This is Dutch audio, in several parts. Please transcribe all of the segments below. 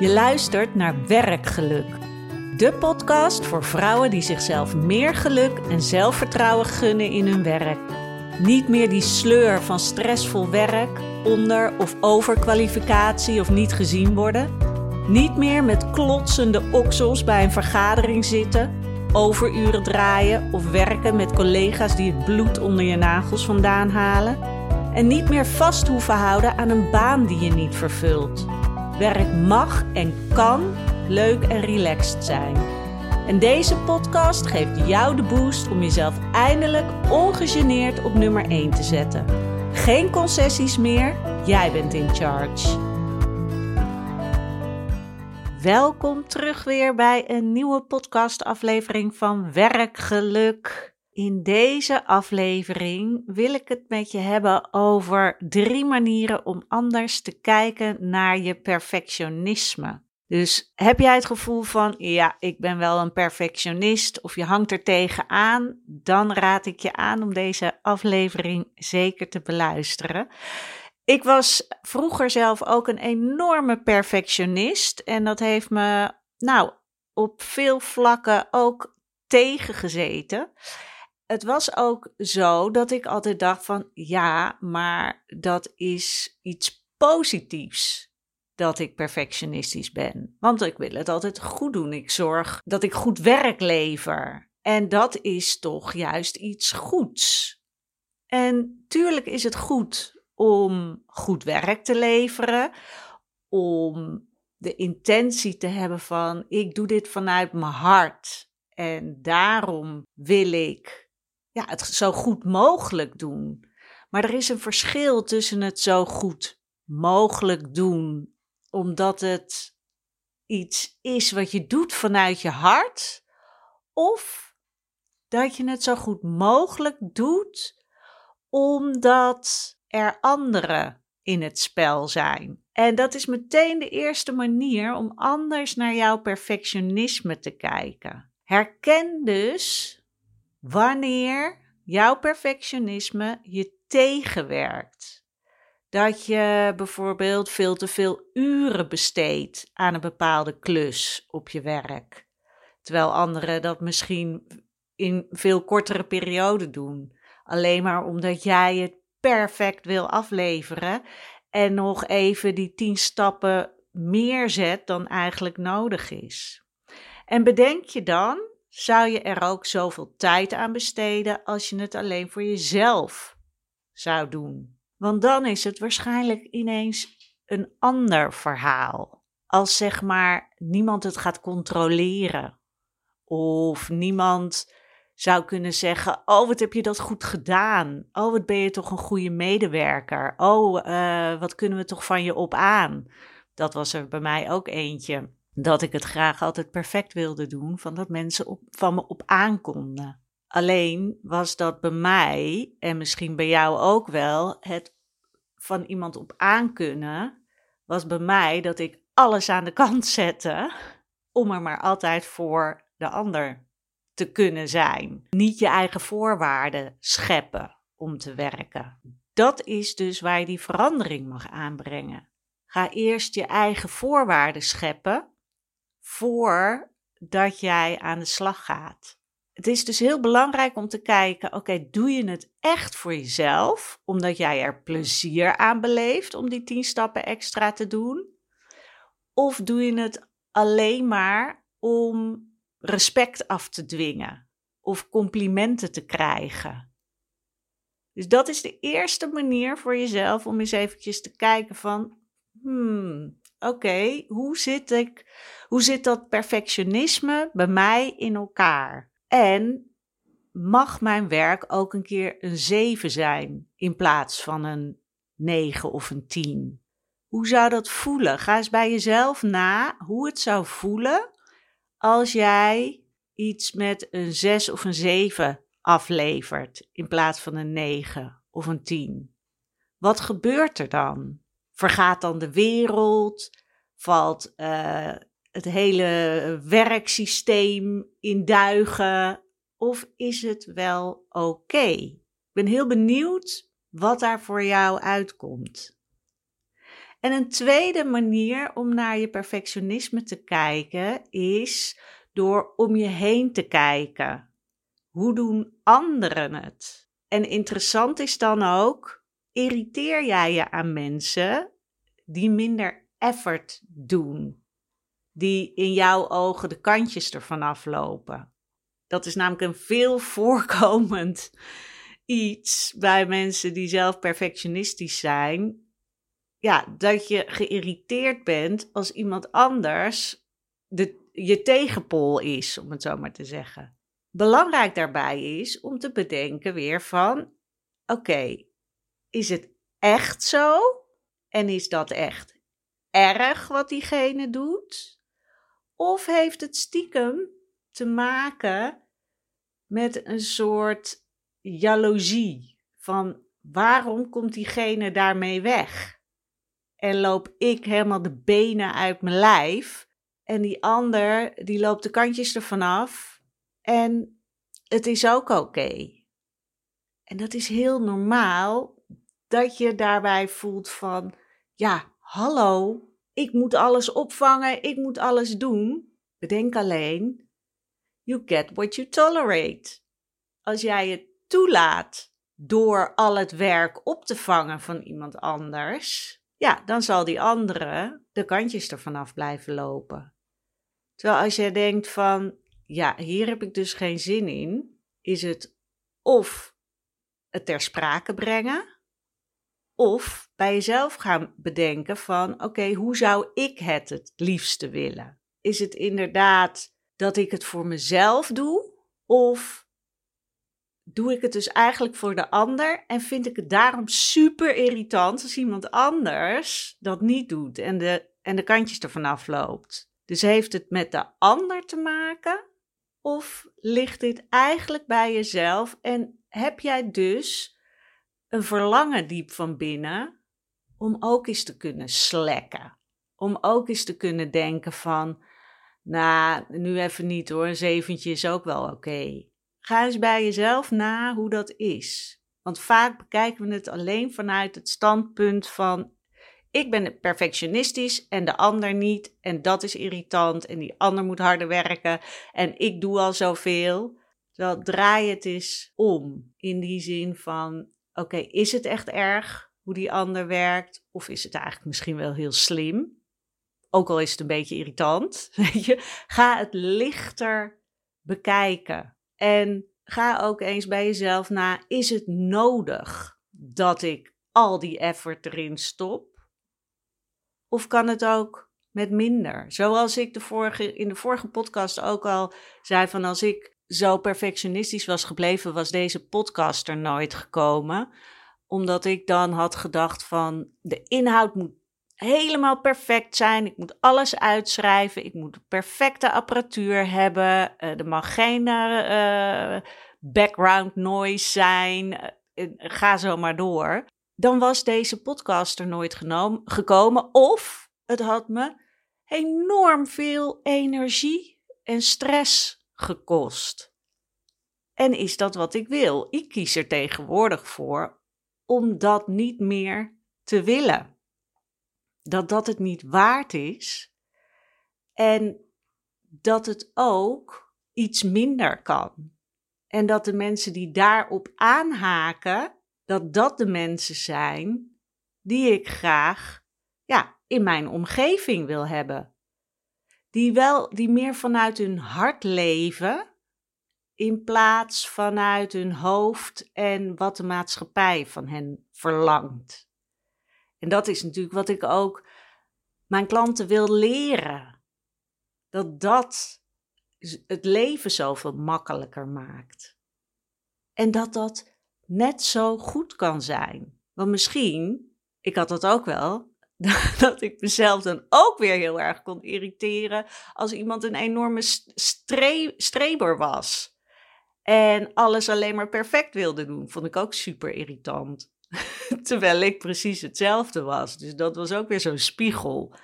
Je luistert naar Werkgeluk. De podcast voor vrouwen die zichzelf meer geluk en zelfvertrouwen gunnen in hun werk. Niet meer die sleur van stressvol werk, onder- of overkwalificatie of niet gezien worden. Niet meer met klotsende oksels bij een vergadering zitten, overuren draaien of werken met collega's die het bloed onder je nagels vandaan halen. En niet meer vast hoeven houden aan een baan die je niet vervult. Werk mag en kan leuk en relaxed zijn. En deze podcast geeft jou de boost om jezelf eindelijk ongegeneerd op nummer 1 te zetten. Geen concessies meer, jij bent in charge. Welkom terug weer bij een nieuwe podcastaflevering van Werkgeluk. In deze aflevering wil ik het met je hebben over 3 manieren om anders te kijken naar je perfectionisme. Dus heb jij het gevoel van, ja, ik ben wel een perfectionist of je hangt er tegenaan, dan raad ik je aan om deze aflevering zeker te beluisteren. Ik was vroeger zelf ook een enorme perfectionist en dat heeft me op veel vlakken ook tegengezeten. Het was ook zo dat ik altijd dacht van, ja, maar dat is iets positiefs dat ik perfectionistisch ben. Want ik wil het altijd goed doen. Ik zorg dat ik goed werk lever. En dat is toch juist iets goeds. En tuurlijk is het goed om goed werk te leveren, om de intentie te hebben van, ik doe dit vanuit mijn hart. En daarom wil ik het zo goed mogelijk doen. Maar er is een verschil tussen het zo goed mogelijk doen, omdat het iets is wat je doet vanuit je hart, of dat je het zo goed mogelijk doet, omdat er anderen in het spel zijn. En dat is meteen de eerste manier om anders naar jouw perfectionisme te kijken. Herken dus wanneer jouw perfectionisme je tegenwerkt. Dat je bijvoorbeeld veel te veel uren besteedt aan een bepaalde klus op je werk. Terwijl anderen dat misschien in veel kortere perioden doen. Alleen maar omdat jij het perfect wil afleveren en nog even die 10 stappen meer zet dan eigenlijk nodig is. En bedenk je dan, zou je er ook zoveel tijd aan besteden als je het alleen voor jezelf zou doen? Want dan is het waarschijnlijk ineens een ander verhaal. Als zeg maar niemand het gaat controleren. Of niemand zou kunnen zeggen, oh wat heb je dat goed gedaan. Oh wat ben je toch een goede medewerker. Oh wat kunnen we toch van je op aan. Dat was er bij mij ook eentje. Dat ik het graag altijd perfect wilde doen, van dat mensen van me op aankonden. Alleen was dat bij mij, en misschien bij jou ook wel, het van iemand op aankunnen, was bij mij dat ik alles aan de kant zette, om er maar altijd voor de ander te kunnen zijn. Niet je eigen voorwaarden scheppen om te werken. Dat is dus waar je die verandering mag aanbrengen. Ga eerst je eigen voorwaarden scheppen, voordat jij aan de slag gaat. Het is dus heel belangrijk om te kijken, oké, doe je het echt voor jezelf, omdat jij er plezier aan beleeft om die 10 stappen extra te doen? Of doe je het alleen maar om respect af te dwingen of complimenten te krijgen? Dus dat is de eerste manier voor jezelf om eens eventjes te kijken van, oké, hoe zit dat perfectionisme bij mij in elkaar? En mag mijn werk ook een keer een 7 zijn in plaats van een 9 of een 10? Hoe zou dat voelen? Ga eens bij jezelf na hoe het zou voelen als jij iets met een 6 of een 7 aflevert in plaats van een 9 of een 10. Wat gebeurt er dan? Vergaat dan de wereld? Valt het hele werksysteem in duigen? Of is het wel oké? Ik ben heel benieuwd wat daar voor jou uitkomt. En een tweede manier om naar je perfectionisme te kijken is door om je heen te kijken. Hoe doen anderen het? En interessant is dan ook, irriteer jij je aan mensen die minder effort doen? Die in jouw ogen de kantjes ervan aflopen? Dat is namelijk een veel voorkomend iets bij mensen die zelf perfectionistisch zijn. Ja, dat je geïrriteerd bent als iemand anders je tegenpol is, om het zo maar te zeggen. Belangrijk daarbij is om te bedenken weer van, oké, is het echt zo? En is dat echt erg wat diegene doet? Of heeft het stiekem te maken met een soort jaloezie van waarom komt diegene daarmee weg? En loop ik helemaal de benen uit mijn lijf en die ander die loopt de kantjes ervan af en het is ook oké. En dat is heel normaal dat je daarbij voelt van ja, hallo, ik moet alles opvangen, ik moet alles doen. Bedenk alleen, you get what you tolerate. Als jij het toelaat door al het werk op te vangen van iemand anders, ja, dan zal die andere de kantjes ervan af blijven lopen. Terwijl als jij denkt van, ja, hier heb ik dus geen zin in, is het of het ter sprake brengen, of bij jezelf gaan bedenken van, oké, hoe zou ik het liefste willen? Is het inderdaad dat ik het voor mezelf doe? Of doe ik het dus eigenlijk voor de ander? En vind ik het daarom super irritant als iemand anders dat niet doet en de kantjes ervan afloopt? Dus heeft het met de ander te maken? Of ligt dit eigenlijk bij jezelf? En heb jij dus een verlangen diep van binnen om ook eens te kunnen slacken? Om ook eens te kunnen denken van, nou, nu even niet hoor, een zeventje is ook wel oké. Ga eens bij jezelf na hoe dat is. Want vaak bekijken we het alleen vanuit het standpunt van, ik ben perfectionistisch en de ander niet. En dat is irritant en die ander moet harder werken en ik doe al zoveel. Terwijl draai het eens om in die zin van, oké, is het echt erg hoe die ander werkt? Of is het eigenlijk misschien wel heel slim? Ook al is het een beetje irritant, weet je, ga het lichter bekijken. En ga ook eens bij jezelf na, is het nodig dat ik al die effort erin stop? Of kan het ook met minder? Zoals ik in de vorige podcast ook al zei, van als ik zo perfectionistisch was gebleven, was deze podcast er nooit gekomen. Omdat ik dan had gedacht van, de inhoud moet helemaal perfect zijn, ik moet alles uitschrijven, ik moet de perfecte apparatuur hebben, er mag geen background noise zijn, ga zo maar door. Dan was deze podcast er nooit gekomen of het had me enorm veel energie en stress gekost. En is dat wat ik wil? Ik kies er tegenwoordig voor om dat niet meer te willen. Dat het niet waard is en dat het ook iets minder kan. En dat de mensen die daarop aanhaken, dat de mensen zijn die ik graag in mijn omgeving wil hebben. Die meer vanuit hun hart leven in plaats vanuit hun hoofd en wat de maatschappij van hen verlangt. En dat is natuurlijk wat ik ook mijn klanten wil leren. Dat het leven zoveel makkelijker maakt. En dat net zo goed kan zijn. Want misschien, ik had dat ook wel, dat ik mezelf dan ook weer heel erg kon irriteren als iemand een enorme streber was. En alles alleen maar perfect wilde doen, vond ik ook super irritant. Terwijl ik precies hetzelfde was. Dus dat was ook weer zo'n spiegel.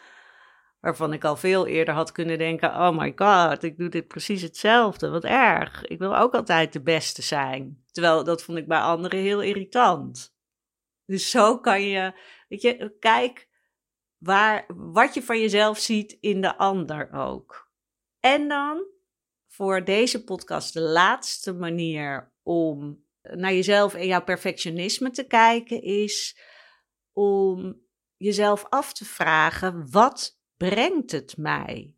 Waarvan ik al veel eerder had kunnen denken, oh my god, ik doe dit precies hetzelfde. Wat erg. Ik wil ook altijd de beste zijn. Terwijl dat vond ik bij anderen heel irritant. Dus zo kan je, weet je, kijk wat je van jezelf ziet in de ander ook. En dan voor deze podcast de laatste manier om naar jezelf en jouw perfectionisme te kijken is om jezelf af te vragen, wat brengt het mij?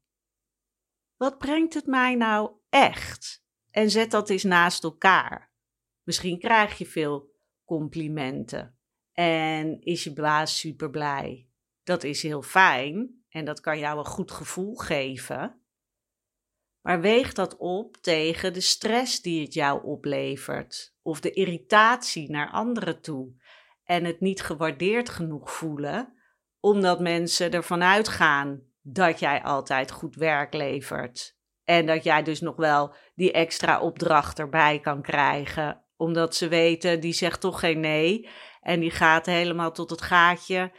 Wat brengt het mij nou echt? En zet dat eens naast elkaar. Misschien krijg je veel complimenten en is je baas super blij. Dat is heel fijn en dat kan jou een goed gevoel geven. Maar weeg dat op tegen de stress die het jou oplevert of de irritatie naar anderen toe en het niet gewaardeerd genoeg voelen, omdat mensen ervan uitgaan dat jij altijd goed werk levert en dat jij dus nog wel die extra opdracht erbij kan krijgen, omdat ze weten, die zegt toch geen nee en die gaat helemaal tot het gaatje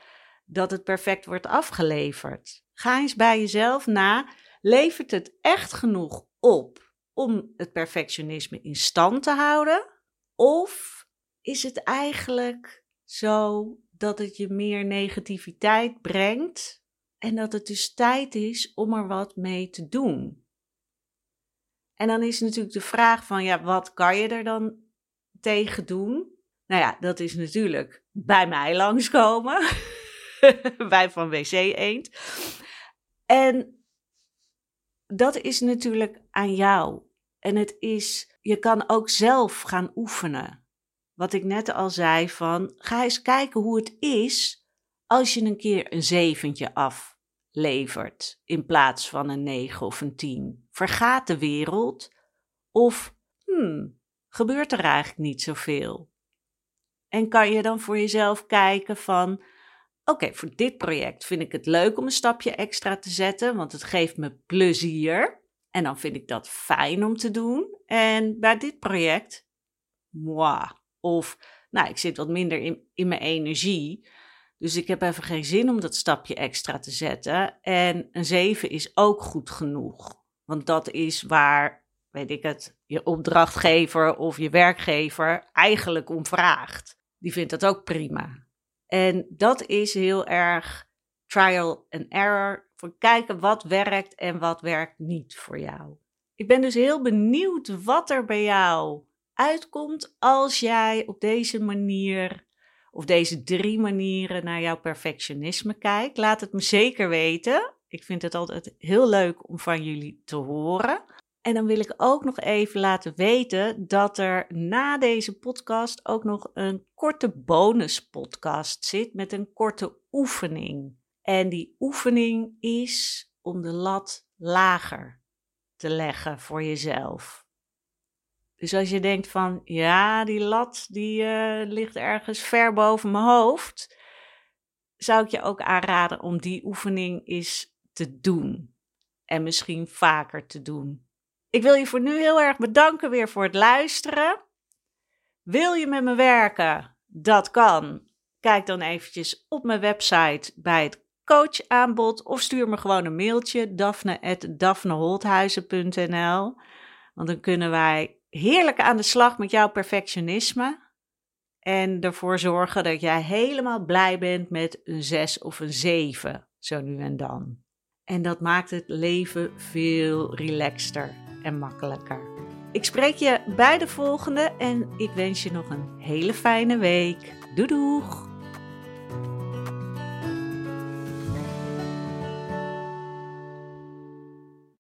dat het perfect wordt afgeleverd. Ga eens bij jezelf na, levert het echt genoeg op om het perfectionisme in stand te houden? Of is het eigenlijk zo dat het je meer negativiteit brengt en dat het dus tijd is om er wat mee te doen? En dan is natuurlijk de vraag van, ja, wat kan je er dan tegen doen? Nou ja, dat is natuurlijk bij mij langskomen. Wij van WC Eend. En dat is natuurlijk aan jou. En het is, je kan ook zelf gaan oefenen. Wat ik net al zei van, ga eens kijken hoe het is als je een keer een 7 aflevert in plaats van een 9 of een 10. Vergaat de wereld of gebeurt er eigenlijk niet zoveel? En kan je dan voor jezelf kijken van, oké, voor dit project vind ik het leuk om een stapje extra te zetten, want het geeft me plezier. En dan vind ik dat fijn om te doen. En bij dit project, of, nou, ik zit wat minder in mijn energie, dus ik heb even geen zin om dat stapje extra te zetten. En een 7 is ook goed genoeg, want dat is waar, weet ik het, je opdrachtgever of je werkgever eigenlijk om vraagt. Die vindt dat ook prima. En dat is heel erg trial and error, voor kijken wat werkt en wat werkt niet voor jou. Ik ben dus heel benieuwd wat er bij jou uitkomt als jij op deze manier, of deze 3 manieren naar jouw perfectionisme kijkt. Laat het me zeker weten. Ik vind het altijd heel leuk om van jullie te horen. En dan wil ik ook nog even laten weten dat er na deze podcast ook nog een korte bonuspodcast zit met een korte oefening. En die oefening is om de lat lager te leggen voor jezelf. Dus als je denkt van, ja, die lat die ligt ergens ver boven mijn hoofd, zou ik je ook aanraden om die oefening eens te doen. En misschien vaker te doen. Ik wil je voor nu heel erg bedanken weer voor het luisteren. Wil je met me werken? Dat kan. Kijk dan eventjes op mijn website bij het coachaanbod of stuur me gewoon een mailtje daphne@daphneholthuizen.nl. Want dan kunnen wij heerlijk aan de slag met jouw perfectionisme en ervoor zorgen dat jij helemaal blij bent met een 6 of een 7, zo nu en dan. En dat maakt het leven veel relaxter en makkelijker. Ik spreek je bij de volgende en ik wens je nog een hele fijne week. Doei doeg!